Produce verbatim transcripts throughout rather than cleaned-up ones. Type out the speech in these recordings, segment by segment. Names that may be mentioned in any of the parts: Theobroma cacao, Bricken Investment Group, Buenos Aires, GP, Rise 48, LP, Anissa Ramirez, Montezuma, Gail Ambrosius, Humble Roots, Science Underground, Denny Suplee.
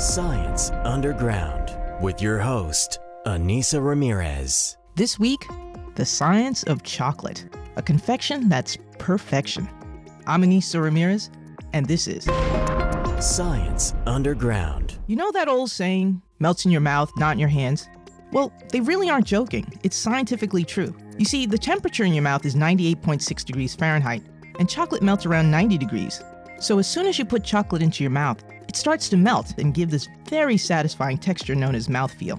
Science Underground with your host, Anissa Ramirez. This week, the science of chocolate, a confection that's perfection. I'm Anissa Ramirez, and this is Science Underground. You know that old saying, melts in your mouth, not in your hands? Well, they really aren't joking. It's scientifically true. You see, the temperature in your mouth is ninety-eight point six degrees Fahrenheit, and chocolate melts around ninety degrees. So as soon as you put chocolate into your mouth, it starts to melt and give this very satisfying texture known as mouthfeel.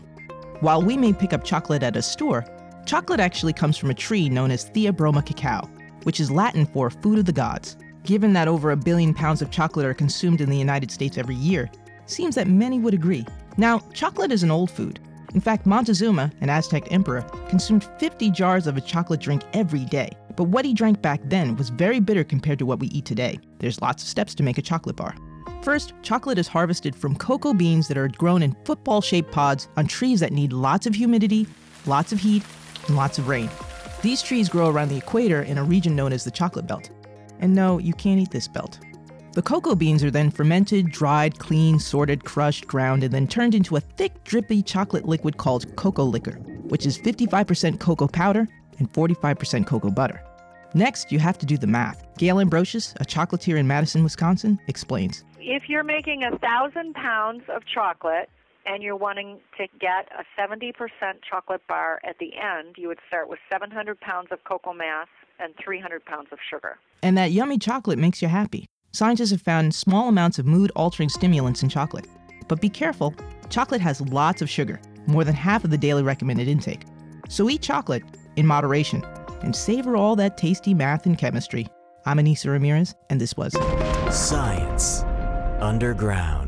While we may pick up chocolate at a store, chocolate actually comes from a tree known as Theobroma cacao, which is Latin for food of the gods. Given that over a billion pounds of chocolate are consumed in the United States every year, it seems that many would agree. Now, chocolate is an old food. In fact, Montezuma, an Aztec emperor, consumed fifty jars of a chocolate drink every day. But what he drank back then was very bitter compared to what we eat today. There's lots of steps to make a chocolate bar. First, chocolate is harvested from cocoa beans that are grown in football-shaped pods on trees that need lots of humidity, lots of heat, and lots of rain. These trees grow around the equator in a region known as the chocolate belt. And no, you can't eat this belt. The cocoa beans are then fermented, dried, cleaned, sorted, crushed, ground, and then turned into a thick, drippy chocolate liquid called cocoa liquor, which is fifty-five percent cocoa powder and forty-five percent cocoa butter. Next, you have to do the math. Gail Ambrosius, a chocolatier in Madison, Wisconsin, explains. If you're making one thousand pounds of chocolate and you're wanting to get a seventy percent chocolate bar at the end, you would start with seven hundred pounds of cocoa mass and three hundred pounds of sugar. And that yummy chocolate makes you happy. Scientists have found small amounts of mood-altering stimulants in chocolate. But be careful, chocolate has lots of sugar, more than half of the daily recommended intake. So eat chocolate in moderation and savor all that tasty math and chemistry. I'm Anissa Ramirez, and this was Science Underground.